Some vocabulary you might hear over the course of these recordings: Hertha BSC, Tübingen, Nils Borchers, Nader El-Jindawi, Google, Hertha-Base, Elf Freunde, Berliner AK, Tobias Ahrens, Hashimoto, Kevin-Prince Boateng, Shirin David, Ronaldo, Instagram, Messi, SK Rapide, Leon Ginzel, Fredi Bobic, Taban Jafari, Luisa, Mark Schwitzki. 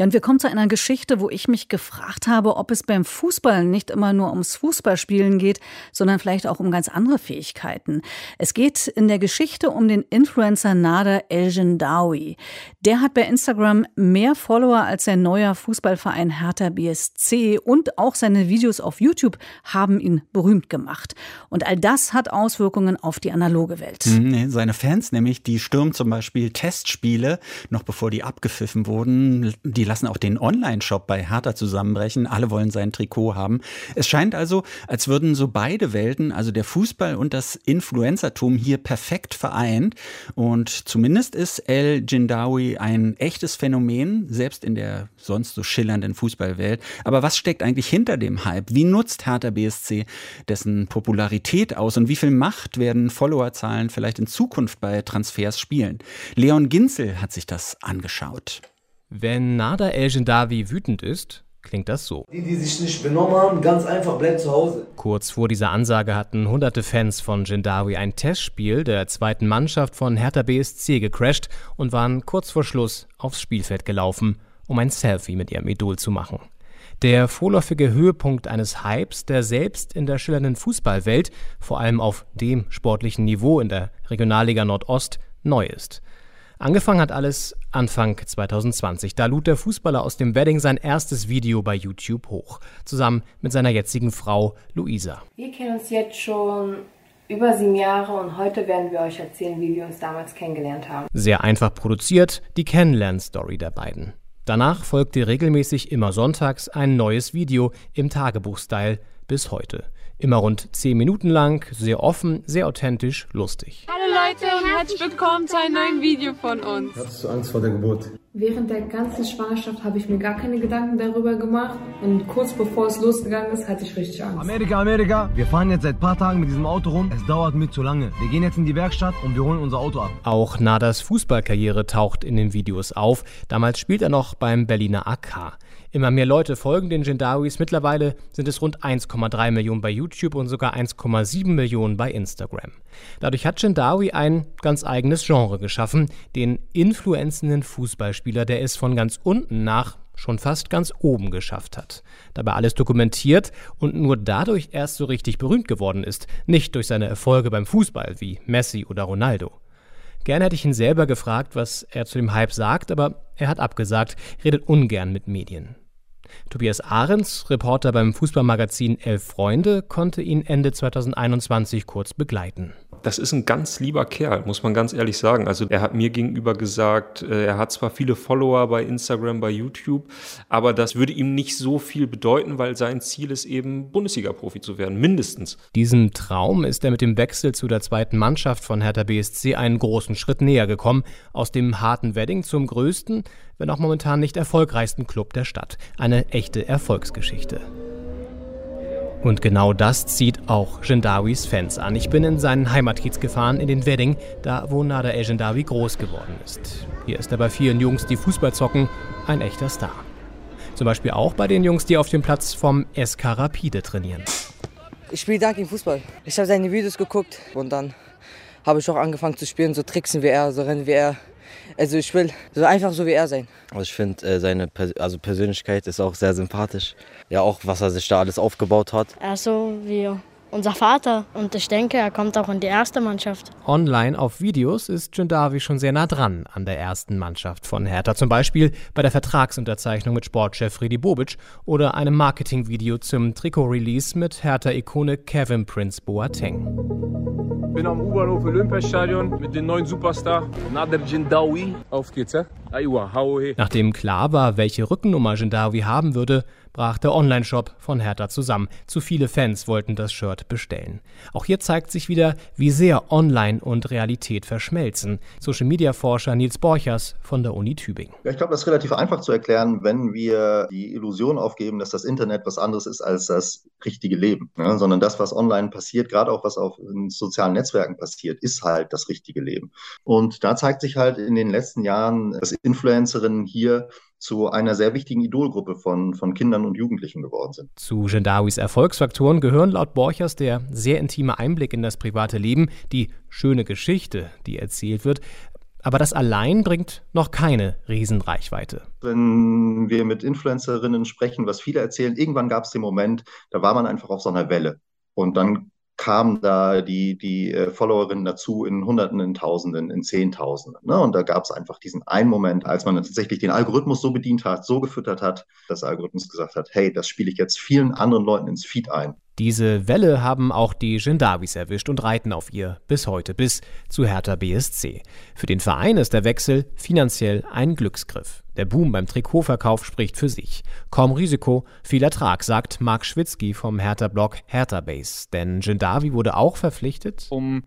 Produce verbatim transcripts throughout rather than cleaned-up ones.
Ja, und wir kommen zu einer Geschichte, wo ich mich gefragt habe, ob es beim Fußball nicht immer nur ums Fußballspielen geht, sondern vielleicht auch um ganz andere Fähigkeiten. Es geht in der Geschichte um den Influencer Nader El-Jindawi. Der hat bei Instagram mehr Follower als sein neuer Fußballverein Hertha B S C und auch seine Videos auf YouTube haben ihn berühmt gemacht. Und all das hat Auswirkungen auf die analoge Welt. Seine Fans nämlich, die stürmen zum Beispiel Testspiele, noch bevor die abgepfiffen wurden. Die lassen auch den Online-Shop bei Hertha zusammenbrechen. Alle wollen sein Trikot haben. Es scheint also, als würden so beide Welten, also der Fußball und das Influencertum, hier perfekt vereint. Und zumindest ist El-Jindawi ein echtes Phänomen, selbst in der sonst so schillernden Fußballwelt. Aber was steckt eigentlich hinter dem Hype? Wie nutzt Hertha B S C dessen Popularität aus? Und wie viel Macht werden Followerzahlen vielleicht in Zukunft bei Transfers spielen? Leon Ginzel hat sich das angeschaut. Wenn Nader El-Jindawi wütend ist, klingt das so. Die, die sich nicht benommen haben, ganz einfach, bleibt zu Hause. Kurz vor dieser Ansage hatten hunderte Fans von Jindawi ein Testspiel der zweiten Mannschaft von Hertha B S C gecrasht und waren kurz vor Schluss aufs Spielfeld gelaufen, um ein Selfie mit ihrem Idol zu machen. Der vorläufige Höhepunkt eines Hypes, der selbst in der schillernden Fußballwelt, vor allem auf dem sportlichen Niveau in der Regionalliga Nordost, neu ist. Angefangen hat alles Anfang zwanzig zwanzig. Da lud der Fußballer aus dem Wedding sein erstes Video bei YouTube hoch, zusammen mit seiner jetzigen Frau Luisa. Wir kennen uns jetzt schon über sieben Jahre und heute werden wir euch erzählen, wie wir uns damals kennengelernt haben. Sehr einfach produziert, die Kennenlern-Story der beiden. Danach folgte regelmäßig immer sonntags ein neues Video im Tagebuch-Style bis heute. Immer rund zehn Minuten lang, sehr offen, sehr authentisch, lustig. Hallo Leute und herzlich willkommen zu einem neuen Video von uns. Hattest du Angst vor der Geburt? Während der ganzen Schwangerschaft habe ich mir gar keine Gedanken darüber gemacht und kurz bevor es losgegangen ist, hatte ich richtig Angst. Amerika, Amerika! Wir fahren jetzt seit ein paar Tagen mit diesem Auto rum, es dauert mir zu lange. Wir gehen jetzt in die Werkstatt und wir holen unser Auto ab. Auch Naders Fußballkarriere taucht in den Videos auf. Damals spielt er noch beim Berliner A K. Immer mehr Leute folgen den Jindawis. Mittlerweile sind es rund eins Komma drei Millionen bei YouTube und sogar eins Komma sieben Millionen bei Instagram. Dadurch hat Jindawi ein ganz eigenes Genre geschaffen, den influenzenden Fußballspieler, der es von ganz unten nach schon fast ganz oben geschafft hat. Dabei alles dokumentiert und nur dadurch erst so richtig berühmt geworden ist, nicht durch seine Erfolge beim Fußball wie Messi oder Ronaldo. Gerne hätte ich ihn selber gefragt, was er zu dem Hype sagt, aber er hat abgesagt, redet ungern mit Medien. Tobias Ahrens, Reporter beim Fußballmagazin Elf Freunde, konnte ihn Ende zwanzig einundzwanzig kurz begleiten. Das ist ein ganz lieber Kerl, muss man ganz ehrlich sagen. Also er hat mir gegenüber gesagt, er hat zwar viele Follower bei Instagram, bei YouTube, aber das würde ihm nicht so viel bedeuten, weil sein Ziel ist eben, Bundesliga-Profi zu werden, mindestens. Diesem Traum ist er mit dem Wechsel zu der zweiten Mannschaft von Hertha B S C einen großen Schritt näher gekommen. Aus dem harten Wedding zum größten, wenn auch momentan nicht erfolgreichsten Club der Stadt. Eine echte Erfolgsgeschichte. Und genau das zieht auch Jindawis Fans an. Ich bin in seinen Heimatkiez gefahren, in den Wedding, da wo Nader El-Jindawi groß geworden ist. Hier ist er bei vielen Jungs, die Fußball zocken, ein echter Star. Zum Beispiel auch bei den Jungs, die auf dem Platz vom S K Rapide trainieren. Ich spiele dank ihm Fußball. Ich habe seine Videos geguckt und dann habe ich auch angefangen zu spielen, so tricksen wie er, so rennen wie er. Also ich will so einfach so wie er sein. Also ich finde äh, seine Pers- also Persönlichkeit ist auch sehr sympathisch. Ja, auch was er sich da alles aufgebaut hat. Er ist so wie unser Vater und ich denke, er kommt auch in die erste Mannschaft. Online auf Videos ist Jindawi schon sehr nah dran an der ersten Mannschaft von Hertha. Zum Beispiel bei der Vertragsunterzeichnung mit Sportchef Fredi Bobic oder einem Marketingvideo zum Trikot-Release mit Hertha-Ikone Kevin-Prince Boateng. Ich bin am U-Bahnhof Olympiastadion mit dem neuen Superstar Nader El-Jindawi. Auf geht's, ja? Nachdem klar war, welche Rückennummer Jindawi haben würde, brach der Onlineshop von Hertha zusammen. Zu viele Fans wollten das Shirt bestellen. Auch hier zeigt sich wieder, wie sehr Online und Realität verschmelzen. Social-Media-Forscher Nils Borchers von der Uni Tübingen. Ja, ich glaube, das ist relativ einfach zu erklären, wenn wir die Illusion aufgeben, dass das Internet was anderes ist als das richtige Leben. Ne? Sondern das, was online passiert, gerade auch was auf in sozialen Netzwerken passiert, ist halt das richtige Leben. Und da zeigt sich halt in den letzten Jahren, dass Influencerinnen hier zu einer sehr wichtigen Idolgruppe von, von Kindern und Jugendlichen geworden sind. Zu Jindawis Erfolgsfaktoren gehören laut Borchers der sehr intime Einblick in das private Leben, die schöne Geschichte, die erzählt wird, Aber das allein bringt noch keine Riesenreichweite. Wenn wir mit Influencerinnen sprechen, was viele erzählen, irgendwann gab es den Moment, da war man einfach auf so einer Welle. Und dann kamen da die, die Followerinnen dazu in Hunderten, in Tausenden, in Zehntausenden. Ne? Und da gab es einfach diesen einen Moment, als man tatsächlich den Algorithmus so bedient hat, so gefüttert hat, dass der Algorithmus gesagt hat, hey, das spiele ich jetzt vielen anderen Leuten ins Feed ein. Diese Welle haben auch die Jindawis erwischt und reiten auf ihr bis heute, bis zu Hertha B S C. Für den Verein ist der Wechsel finanziell ein Glücksgriff. Der Boom beim Trikotverkauf spricht für sich. Kaum Risiko, viel Ertrag, sagt Mark Schwitzki vom Hertha-Blog Hertha-Base. Denn Jindawi wurde auch verpflichtet, um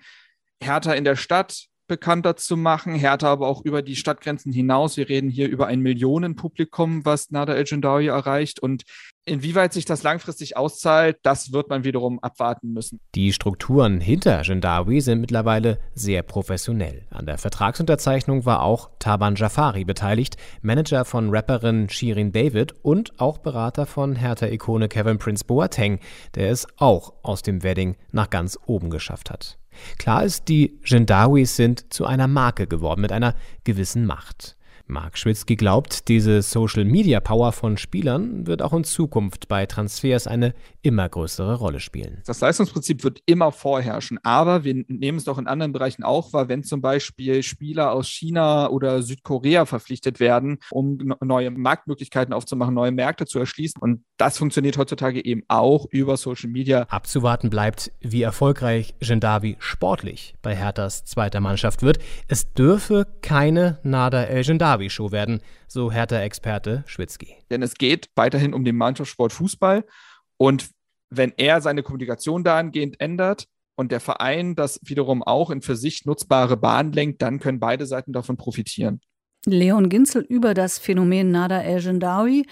Hertha in der Stadt bekannter zu machen, Hertha aber auch über die Stadtgrenzen hinaus. Wir reden hier über ein Millionenpublikum, was Nader El-Jindawi erreicht, und inwieweit sich das langfristig auszahlt, das wird man wiederum abwarten müssen. Die Strukturen hinter Jindawi sind mittlerweile sehr professionell. An der Vertragsunterzeichnung war auch Taban Jafari beteiligt, Manager von Rapperin Shirin David und auch Berater von Hertha-Ikone Kevin-Prince Boateng, der es auch aus dem Wedding nach ganz oben geschafft hat. Klar ist, die Jindawis sind zu einer Marke geworden, mit einer gewissen Macht. Mark Schwitzki glaubt, diese Social-Media-Power von Spielern wird auch in Zukunft bei Transfers eine immer größere Rolle spielen. Das Leistungsprinzip wird immer vorherrschen, aber wir nehmen es doch in anderen Bereichen auch wahr, wenn zum Beispiel Spieler aus China oder Südkorea verpflichtet werden, um neue Marktmöglichkeiten aufzumachen, neue Märkte zu erschließen. Und das funktioniert heutzutage eben auch über Social Media. Abzuwarten bleibt, wie erfolgreich Jindawi sportlich bei Herthas zweiter Mannschaft wird. Es dürfe keine Nader El-Jindawi Show werden, so Hertha-Experte Schwitzki. Denn es geht weiterhin um den Mannschaftssport Fußball, und wenn er seine Kommunikation dahingehend ändert und der Verein das wiederum auch in für sich nutzbare Bahn lenkt, dann können beide Seiten davon profitieren. Leon Ginzel über das Phänomen Nader El-Jindawi.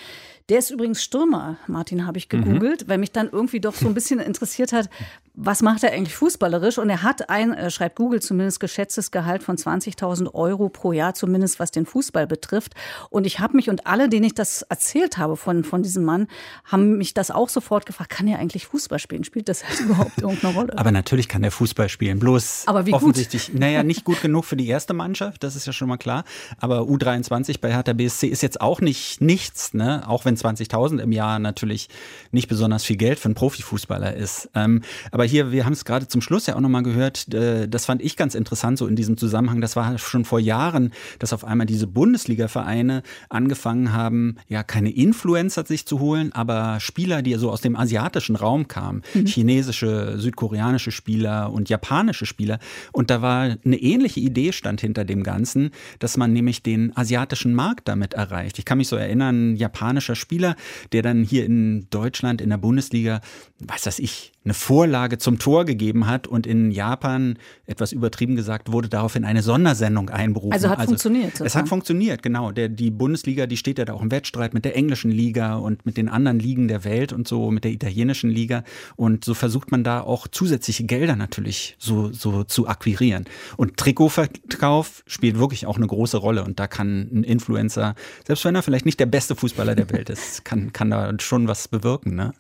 Der ist übrigens Stürmer, Martin, habe ich gegoogelt, mhm. weil mich dann irgendwie doch so ein bisschen interessiert hat, was macht er eigentlich fußballerisch? Und er hat ein, äh, schreibt Google zumindest, geschätztes Gehalt von zwanzigtausend Euro pro Jahr, zumindest was den Fußball betrifft. Und ich habe mich, und alle, denen ich das erzählt habe von, von diesem Mann, haben mich das auch sofort gefragt, kann er eigentlich Fußball spielen? Spielt das halt überhaupt irgendeine Rolle? Aber natürlich kann er Fußball spielen, bloß aber wie offensichtlich, naja, nicht gut genug für die erste Mannschaft, das ist ja schon mal klar. Aber U dreiundzwanzig bei Hertha B S C ist jetzt auch nicht nichts, ne? Auch wenn zwanzigtausend im Jahr natürlich nicht besonders viel Geld für einen Profifußballer ist. Ähm, aber hier, wir haben es gerade zum Schluss ja auch nochmal gehört, äh, das fand ich ganz interessant so in diesem Zusammenhang, das war schon vor Jahren, dass auf einmal diese Bundesliga-Vereine angefangen haben, ja keine Influencer sich zu holen, aber Spieler, die so aus dem asiatischen Raum kamen, mhm. chinesische, südkoreanische Spieler und japanische Spieler. Und da war eine ähnliche Idee stand hinter dem Ganzen, dass man nämlich den asiatischen Markt damit erreicht. Ich kann mich so erinnern, japanischer Spieler, der dann hier in Deutschland in der Bundesliga, was weiß ich, eine Vorlage zum Tor gegeben hat, und in Japan, etwas übertrieben gesagt, wurde daraufhin eine Sondersendung einberufen. Also hat also, funktioniert. Es hat funktioniert, genau. Der, die Bundesliga, die steht ja da auch im Wettstreit mit der englischen Liga und mit den anderen Ligen der Welt und so, mit der italienischen Liga. Und so versucht man da auch zusätzliche Gelder natürlich so, so zu akquirieren. Und Trikotverkauf spielt wirklich auch eine große Rolle. Und da kann ein Influencer, selbst wenn er vielleicht nicht der beste Fußballer der Welt ist, kann, kann da schon was bewirken, ne?